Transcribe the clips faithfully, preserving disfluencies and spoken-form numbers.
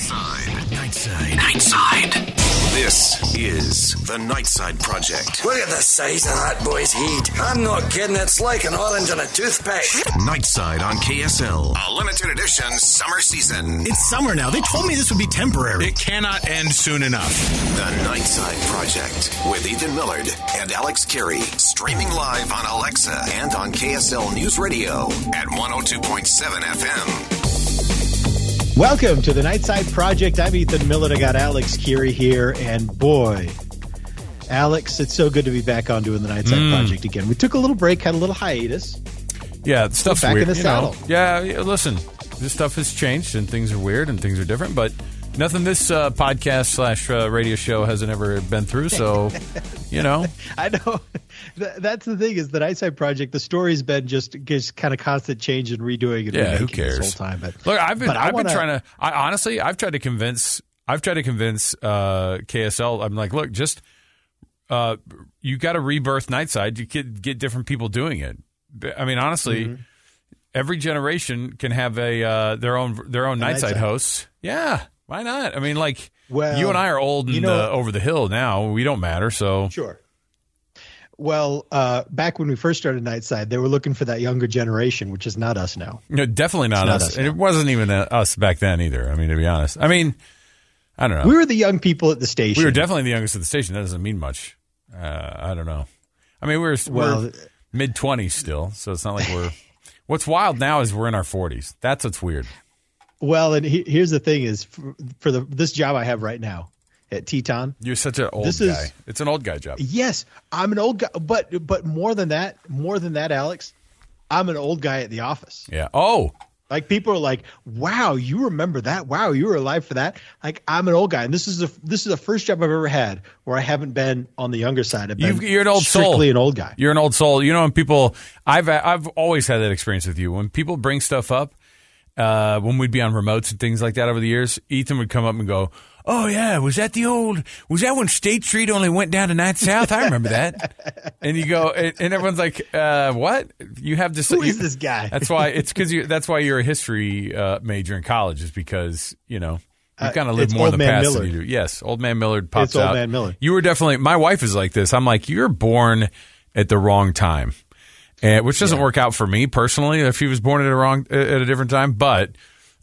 Nightside. Nightside. Nightside. This is the Nightside Project. Look at the size of that boy's head. I'm not kidding. It's like an orange on a toothpick. Nightside on K S L. A limited edition summer season. It's summer now. They told me this would be temporary. It cannot end soon enough. The Nightside Project with Ethan Millard and Alex Kirry. Streaming live on Alexa and on K S L News Radio at one oh two point seven F M. Welcome to the Nightside Project. I'm Ethan Millard. I got Alex Kirry here, and boy, Alex, it's so good to be back on doing the Nightside mm. Project again. We took a little break, had a little hiatus. Yeah, the stuff's back weird. Back in the saddle. Know, yeah, listen, this stuff has changed, and things are weird, and things are different, but nothing this uh, podcast slash uh, radio show hasn't ever been through, so, you know. I know. That's the thing, is the Nightside Project, the story's been just, just kind of constant change and redoing it. Yeah, who cares? This whole time. But, Look, I've been, I've wanna, been trying to, I, honestly, I've tried to convince, I've tried to convince uh, K S L, I'm like, look, just, uh, you got to rebirth Nightside, you get, get different people doing it. I mean, honestly, mm-hmm. every generation can have a uh, their own, their own Nightside, Nightside hosts. Yeah, why not? I mean, like, well, you and I are old and you know, uh, over the hill now, we don't matter, so. Sure. Well, uh, back when we first started Nightside, they were looking for that younger generation, which is not us now. No, definitely not it's us. Not us and it wasn't even uh, us back then either, I mean, to be honest. I mean, I don't know. We were the young people at the station. We were definitely the youngest at the station. That doesn't mean much. Uh, I don't know. I mean, we were, well, we're mid-twenties still, so it's not like we're – what's wild now is we're in our forties. That's what's weird. Well, and he, here's the thing is for, for the this job I have right now, at Teton. You're such an old this guy. Is, it's an old guy job. Yes, I'm an old guy. But but more than that, more than that, Alex, I'm an old guy at the office. Yeah. Oh. Like people are like, wow, you remember that? Wow, you were alive for that? Like I'm an old guy. And this is the this is the first job I've ever had where I haven't been on the younger side. I've been You've, you're an old strictly soul. Strictly an old guy. You're an old soul. You know, when people – I've I've always had that experience with you. When people bring stuff up, uh, when we'd be on remotes and things like that over the years, Ethan would come up and go – oh, yeah, was that the old – was that when State Street only went down to Ninth South? I remember that. And you go – and everyone's like, uh, what? You have this – who is you, this guy? That's why it's because you – that's why you're a history uh, major in college is because, you know, you kind of live more in the past Millard. Than you do. Yes, Old Man Millard pops it's out. It's Old Man Millard. You were definitely – my wife is like this. I'm like, you're born at the wrong time, and, which doesn't yeah. work out for me personally if she was born at a, wrong, at a different time, but –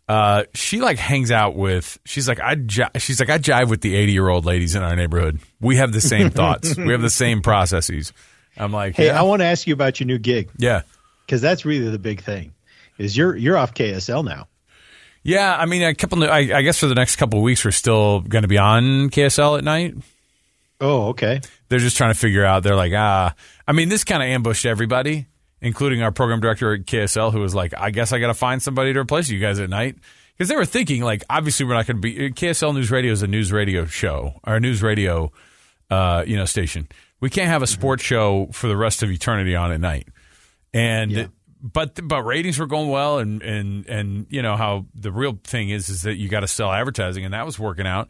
Uh, she like hangs out with. She's like I. J- she's like I jive with the eighty-year-old ladies in our neighborhood. We have the same thoughts. We have the same processes. I'm like, hey, yeah. I want to ask you about your new gig. Yeah, because that's really the big thing. Is you're you're off K S L now? Yeah, I mean, a couple. I, I guess for the next couple of weeks, we're still going to be on K S L at night. Oh, okay. They're just trying to figure out. They're like, ah, I mean, this kind of ambushed everybody. Including our program director at K S L, who was like, I guess I got to find somebody to replace you guys at night. Because they were thinking, like, obviously we're not going to be – K S L News Radio is a news radio show, our news radio uh, you know, station. We can't have a sports show for the rest of eternity on at night. And yeah. But but ratings were going well, and, and, and you know, how the real thing is is that you got to sell advertising, and that was working out.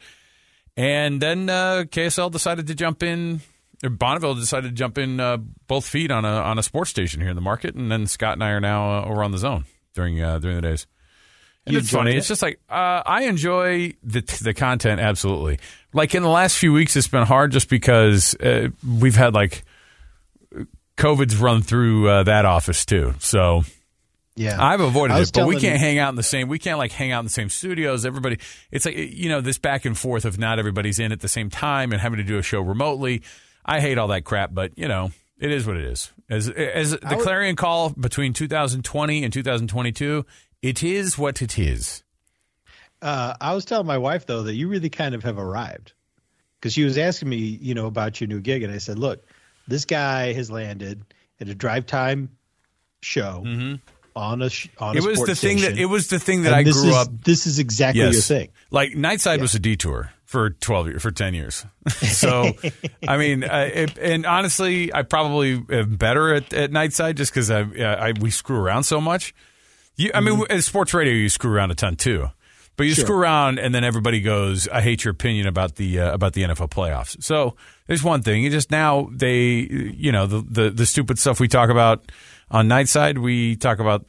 And then uh, K S L decided to jump in – Bonneville decided to jump in uh, both feet on a on a sports station here in the market, and then Scott and I are now uh, over on the zone during uh, during the days. And you it's funny. It? It's just like uh, I enjoy the the content absolutely. Like in the last few weeks, it's been hard just because uh, we've had like COVID's run through uh, that office too. So yeah, I've avoided it, but we can't hang out in the same. We can't like hang out in the same studios. Everybody, it's like you know this back and forth of not everybody's in at the same time and having to do a show remotely. I hate all that crap, but, you know, it is what it is. As, as the clarion call between two thousand twenty and two thousand twenty-two, it is what it is. Uh, I was telling my wife, though, that you really kind of have arrived because she was asking me, you know, about your new gig. And I said, look, this guy has landed at a drive time show mm-hmm. on a sh- on it a was sports the thing station. That, it was the thing that and I grew is, up. This is exactly yes. your thing. Like Nightside yeah. was a detour. For twelve years, for ten years. So, I mean, I, it, and honestly, I probably am better at, at Nightside just because I, I, I we screw around so much. You, I mm-hmm. mean, as sports radio, you screw around a ton too, but you sure. screw around, and then everybody goes, "I hate your opinion about the uh, about the N F L playoffs." So, there's one thing. You just now they, you know, the, the the stupid stuff we talk about on Nightside, we talk about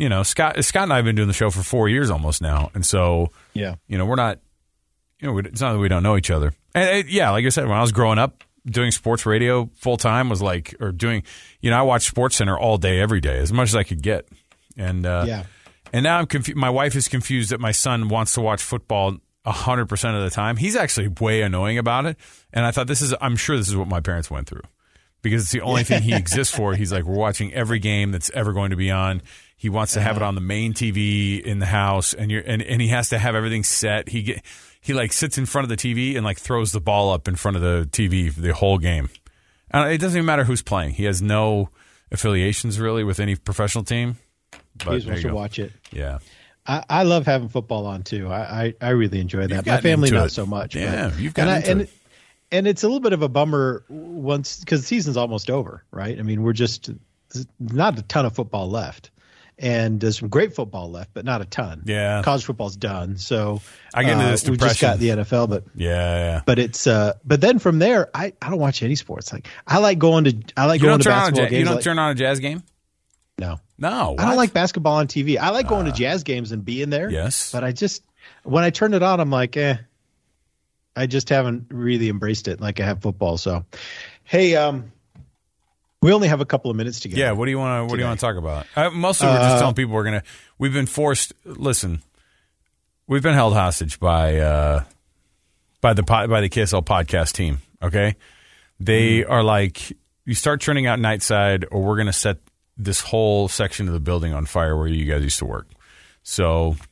you know, Scott Scott and I have been doing the show for four years almost now. And so, yeah, you know, we're not, you know, it's not that we don't know each other. And it, yeah, like I said, when I was growing up, doing sports radio full time was like, or doing, you know, I watched Sports Center all day, every day, as much as I could get. And uh, yeah. And now I'm confused. My wife is confused that my son wants to watch football one hundred percent of the time. He's actually way annoying about it. And I thought, this is, I'm sure this is what my parents went through, because it's the only thing he exists for. He's like, we're watching every game that's ever going to be on. He wants to have it on the main T V in the house, and you're, and, and he has to have everything set. He get, he like sits in front of the T V and like throws the ball up in front of the T V for the whole game. And it doesn't even matter who's playing. He has no affiliations really with any professional team. But he just wants to watch it. Yeah. I, I love having football on too. I, I, I really enjoy that. My family not so much. Yeah, you've got into it. And, and it's a little bit of a bummer once, because the season's almost over, right? I mean, we're just not a ton of football left, and there's some great football left, but not a ton. Yeah, college football's done. So I get into this uh, depression. We just got the N F L, but yeah, yeah. But it's uh, but then from there, I, I don't watch any sports. Like I like going to I like you going to basketball games. You don't like, turn on a Jazz game? No, no. What? I don't like basketball on T V. I like going uh, to Jazz games and being there. Yes, but I just when I turned it on, I'm like, eh. I just haven't really embraced it like I have football. So, hey, um, we only have a couple of minutes to get. Yeah, what do you want to what do you want to talk about? I, mostly we're uh, just telling people we're going to – we've been forced – listen, we've been held hostage by uh, by the by the K S L podcast team, okay? They mm-hmm. are like, you start turning out Nightside or we're going to set this whole section of the building on fire where you guys used to work. So –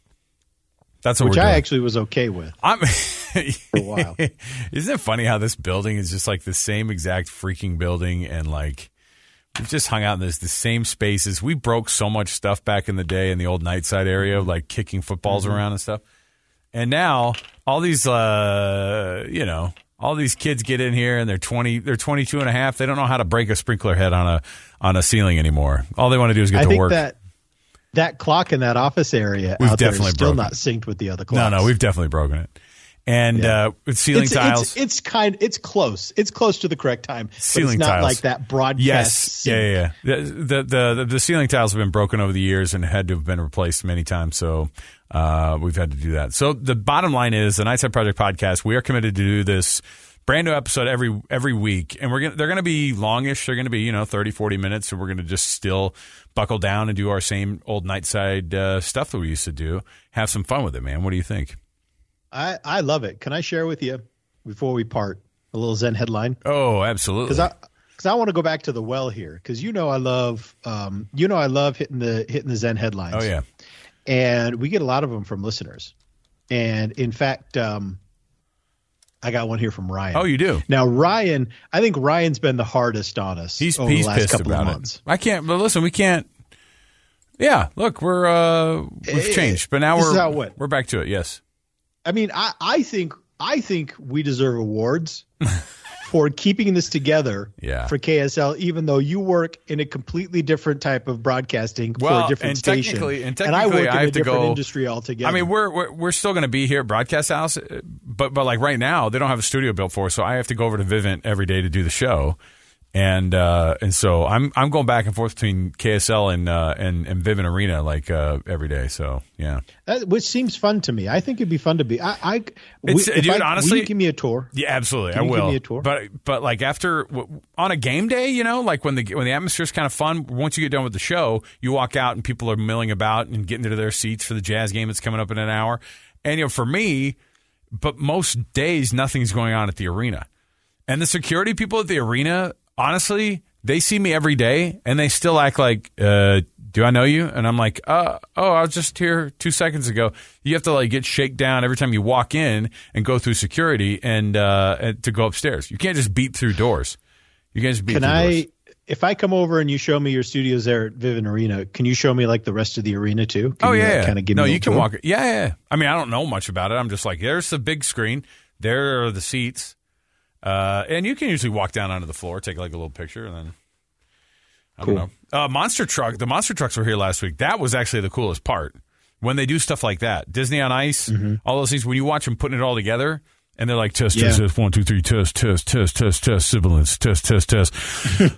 That's what Which we're doing. I actually was okay with I'm, for a while. Isn't it funny how this building is just like the same exact freaking building, and like we've just hung out in this the same spaces. We broke so much stuff back in the day in the old Nightside area, like kicking footballs mm-hmm. around and stuff. And now all these, uh, you know, all these kids get in here and they're twenty, they're twenty-two and a half. They don't know how to break a sprinkler head on a on a ceiling anymore. All they want to do is get I to think work. That- That clock in that office area we've out definitely there is still not synced with the other clocks. No, no, we've definitely broken it. And yeah. uh, with ceiling it's, tiles. It's, it's kind it's close. It's close to the correct time. Ceiling it's not tiles. Like that broadcast. Yes. Yeah, yeah, yeah. The, the, the, the ceiling tiles have been broken over the years and had to have been replaced many times. So uh, we've had to do that. So the bottom line is the Nightside Project podcast, we are committed to do this brand new episode every every week, and we're gonna, they're going to be longish. They're going to be, you know, thirty, forty minutes, and we're going to just still buckle down and do our same old Nightside uh, stuff that we used to do. Have some fun with it, man. What do you think? I, I love it. Can I share with you, before we part, a little Zen headline? Oh, absolutely. Because I, cause I want to go back to the well here, because you know I love um you know I love hitting the hitting the Zen headlines. Oh, yeah. And we get a lot of them from listeners. And, in fact, um I got one here from Ryan. Oh, you do? Now, Ryan, I think Ryan's been the hardest on us he's, over he's the last couple of months. It. I can't, but listen, we can't. Yeah, look, we're, uh, we've changed, but now this we're we're back to it, yes. I mean, I, I think I think we deserve awards for keeping this together yeah. for K S L, even though you work in a completely different type of broadcasting well, for a different and station. Technically, and, technically, and I work in I have a different go, industry altogether. I mean, we're, we're we're still going to be here at Broadcast House, but but like right now, they don't have a studio built for us, so I have to go over to Vivint every day to do the show. And uh, and so I'm I'm going back and forth between K S L and uh, and, and Vivint Arena like uh, every day. So yeah, that, which seems fun to me. I think it'd be fun to be. I, I it's, we, dude, I, honestly, will you give me a tour. Yeah, absolutely, can I you will. Give me a tour? But but like after on a game day, you know, like when the when the atmosphere's kind of fun. Once you get done with the show, you walk out and people are milling about and getting into their seats for the Jazz game that's coming up in an hour. And you know, for me, but most days nothing's going on at the arena, and the security people at the arena. Honestly, they see me every day, and they still act like, uh, do I know you? And I'm like, uh, oh, I was just here two seconds ago. You have to like get shaken down every time you walk in and go through security and, uh, and to go upstairs. You can't just beat through doors. You can't just beat can through I, doors. If I come over and you show me your studios there at Vivint Arena, can you show me like the rest of the arena too? Can oh, you, yeah. Like, kind of give no, me you can walk. It. Yeah, yeah. I mean, I don't know much about it. I'm just like, there's the big screen. There are the seats. Uh, and you can usually walk down onto the floor, take like a little picture, and then I cool. don't know. Uh, monster truck. The monster trucks were here last week. That was actually the coolest part when they do stuff like that. Disney on Ice, mm-hmm. all those things. When you watch them putting it all together And they're like, test, yeah. test, test, one, two, three, test, test, test, test, test, sibilance, test, test, test,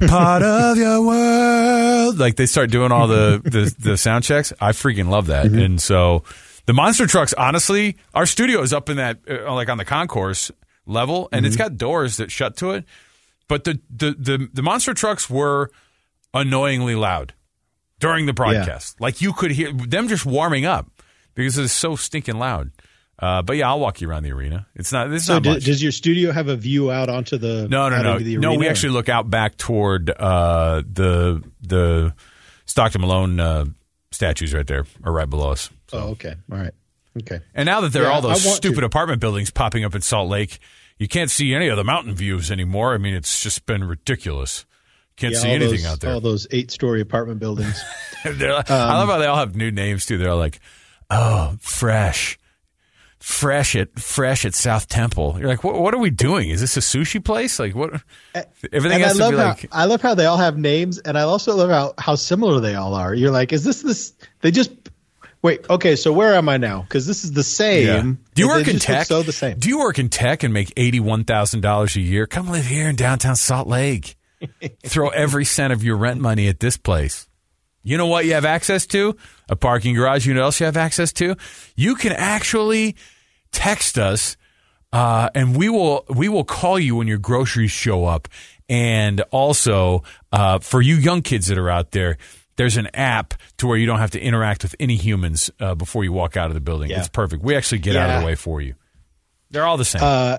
part of your world. Like, they start doing all the, the, the sound checks. I freaking love that. Mm-hmm. And so the monster trucks, honestly, our studio is up in that, uh, like on the concourse level, and mm-hmm. it's got doors that shut to it. But the, the, the, the monster trucks were annoyingly loud during the broadcast. Yeah. Like, you could hear them just warming up because it's so stinking loud. Uh, but yeah, I'll walk you around the arena. It's not. It's so not much. Does your studio have a view out onto the? No, no, no. The arena? No, we actually look out back toward uh, the the Stockton Malone uh, statues right there, or right below us. So. Oh, okay, all right, okay. And now that there yeah, are all those stupid to. apartment buildings popping up in Salt Lake, you can't see any of the mountain views anymore. I mean, it's just been ridiculous. Can't yeah, see anything those, out there. All those eight-story apartment buildings. They're like, um, I love how they all have new names too. They're all like, oh, fresh. Fresh at fresh at South Temple. You're like, what? What are we doing? Is this a sushi place? Like, what? Everything has to be like. I love how they all have names, and I also love how, how similar they all are. You're like, is this this? They just wait. Okay, so where am I now? Because this is the same. Yeah. Do you work in tech? So the same. Do you work in tech and make eighty one thousand dollars a year? Come live here in downtown Salt Lake. Throw every cent of your rent money at this place. You know what you have access to? A parking garage. You know what else you have access to? You can actually text us, uh, and we will we will call you when your groceries show up. And also, uh, for you young kids that are out there, there's an app to where you don't have to interact with any humans uh, before you walk out of the building. Yeah. It's perfect. We actually get yeah. out of the way for you. They're all the same. Uh,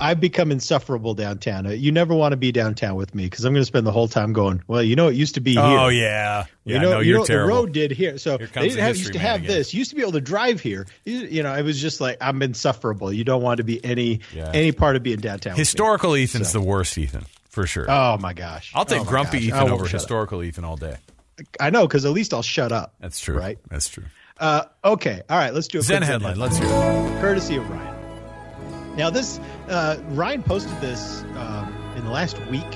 I've become insufferable downtown. You never want to be downtown with me because I'm going to spend the whole time going, well, you know, it used to be here. Oh, yeah. yeah you know, no, you know what the road did here. So here they didn't have, used to have again. this. You used to be able to drive here. You, you know, it was just like, I'm insufferable. You don't want to be any yeah. any part of being downtown. Historical with me. Ethan's so. the worst Ethan, for sure. Oh, my gosh. I'll take oh grumpy gosh. Ethan over historical up. Ethan all day. I know, because at least I'll shut up. That's true. Right? That's true. Uh, okay. All right. Let's do a Zen headline. Let's hear it. Courtesy of Ryan. Now, this uh, Ryan posted this um, in the last week,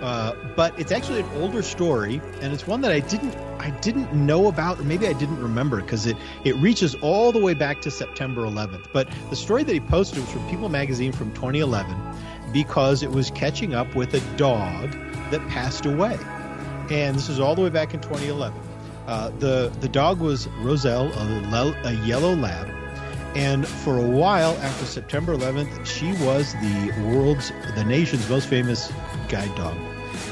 uh, but it's actually an older story, and it's one that I didn't I didn't know about, or maybe I didn't remember, because it, it reaches all the way back to September eleventh. But the story that he posted was from People Magazine from twenty eleven, because it was catching up with a dog that passed away. And this is all the way back in twenty eleven. Uh, the, the dog was Roselle, a, le- a yellow lab. And for a while after September eleventh, she was the world's, the nation's most famous guide dog.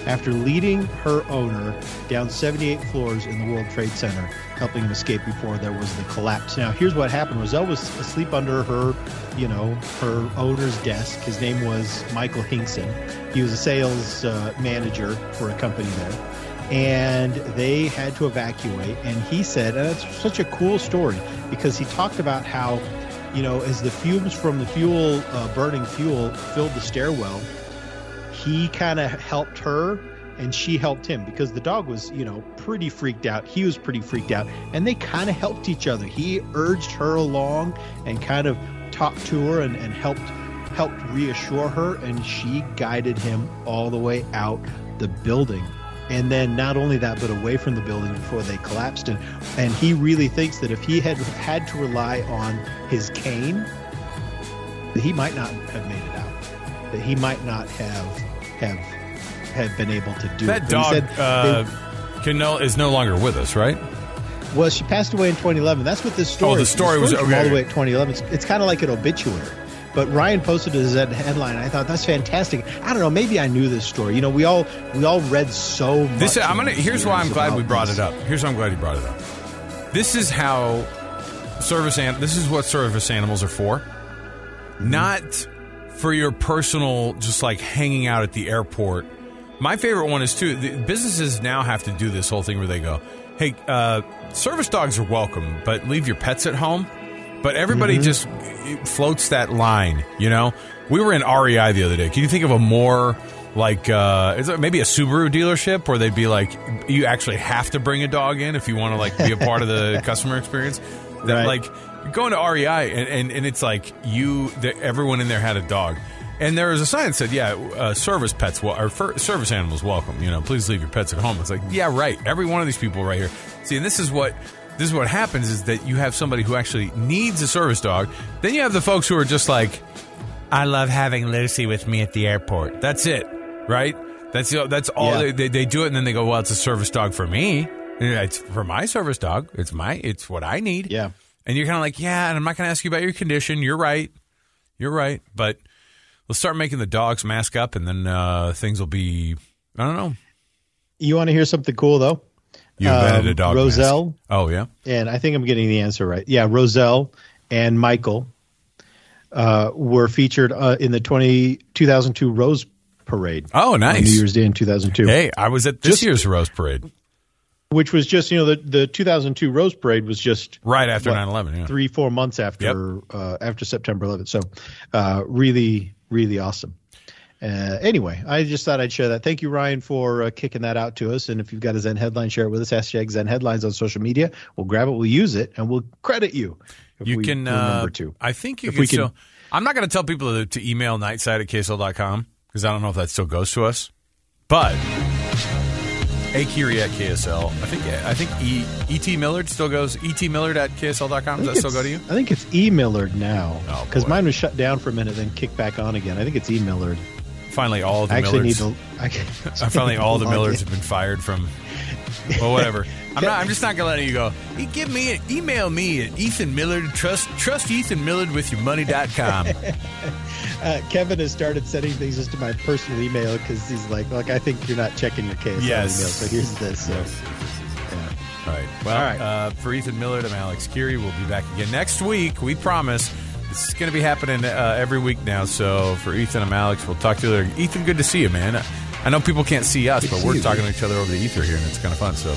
After leading her owner down seventy-eight floors in the World Trade Center, helping him escape before there was the collapse. Now, here's what happened. Roselle was asleep under her, you know, her owner's desk. His name was Michael Hinkson. He was a sales uh, manager for a company there. And they had to evacuate. And he said, and it's such a cool story, because he talked about how, you know, as the fumes from the fuel, uh, burning fuel, filled the stairwell, he kind of helped her and she helped him, because the dog was, you know, pretty freaked out. He was pretty freaked out. And they kind of helped each other. He urged her along and kind of talked to her and, and helped, helped reassure her. And she guided him all the way out the building. And then not only that, but away from the building before they collapsed. And, and he really thinks that if he had had to rely on his cane, that he might not have made it out, that he might not have have, have been able to do that it. That dog said, uh, they, can no, is no longer with us, right? Well, she passed away in twenty eleven. That's what this story. Oh, the story was okay. All the way at twenty eleven. It's, it's kind of like an obituary. But Ryan posted it as a headline. I thought that's fantastic. I don't know. Maybe I knew this story. You know, we all we all read so much. This, I'm gonna, here's why I'm glad we brought this. it up. Here's why I'm glad you brought it up. This is how service. An, this is what service animals are for. Mm-hmm. Not for your personal, just like hanging out at the airport. My favorite one is too. The businesses now have to do this whole thing where they go, "Hey, uh, service dogs are welcome, but leave your pets at home." But everybody mm-hmm. just floats that line, you know? We were in R E I the other day. Can you think of a more, like, uh, is it maybe a Subaru dealership where they'd be like, you actually have to bring a dog in if you want to, like, be a part of the customer experience? That, right. Like, going to R E I, and, and, and it's like you, the, everyone in there had a dog. And there was a sign that said, yeah, uh, service pets, well, or for, service animals welcome, you know, please leave your pets at home. It's like, yeah, right. Every one of these people right here. See, and this is what this is what happens is that you have somebody who actually needs a service dog. Then you have the folks who are just like, I love having Lucy with me at the airport. That's it, right? That's that's all yeah. they, they they do it, and then they go, well, it's a service dog for me. It's for my service dog. It's my it's what I need. Yeah. And you're kind of like, yeah, and I'm not going to ask you about your condition. You're right. You're right. But we'll start making the dogs mask up, and then uh, things will be, I don't know. You want to hear something cool, though? You invented um, a dog Roselle. Mask. Oh, yeah. And I think I'm getting the answer right. Yeah, Roselle and Michael uh, were featured uh, in the twenty, two thousand two Rose Parade. Oh, nice. On New Year's Day in two thousand two. Hey, I was at this just, year's Rose Parade. Which was just, you know, the, the two thousand two Rose Parade was just right after what, nine eleven. Yeah. Three, four months after yep. uh, after September eleventh. So uh, really, really awesome. Uh, anyway, I just thought I'd share that. Thank you, Ryan, for uh, kicking that out to us. And if you've got a Zen headline, share it with us. Hashtag Zen headlines on social media. We'll grab it, we'll use it, and we'll credit you. If you we can remember uh, to. I think you if can. We can still, I'm not going to tell people to, to email nightside at K S L dot com because I don't know if that still goes to us. But A Kirry at K S L. I think I think E E.T. Millard still goes. E T. Millard at K S L dot com. Does that still go to you? I think it's E. Millard now because oh, mine was shut down for a minute, then kicked back on again. I think it's E. Millard. Finally, all the I Millers. Need to, I finally, all the Millers have been fired from. Well, whatever. I'm not. I'm just not gonna let you go. You give me an email me at Ethan Millard. Trust trust Ethan Millard with your money dot com. Uh, Kevin has started sending things just to my personal email because he's like, look, I think you're not checking your K S L yes. email, so here's this. So. Yes. Yeah. All right. Well, all right. Uh, for Ethan Millard, I'm Alex Kirry. We'll be back again next week. We promise. This is going to be happening uh, every week now. So for Ethan, I'm Alex. We'll talk to you later. Ethan, good to see you, man. I know people can't see us, good but we're you, talking man. to each other over the ether here, and it's kind of fun. So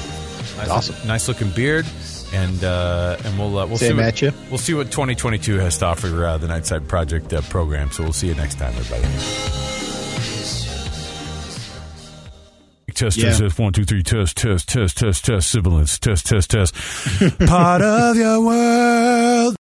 nice, awesome. Nice looking beard. And uh, and we'll uh, we'll Same see what you. we'll see what twenty twenty-two has to offer uh, the Nightside Project uh, program. So we'll see you next time, everybody. Test, yeah. test, test, one, two, three, test, test, test, test, test, sibilance, test, test, test. Part of your world.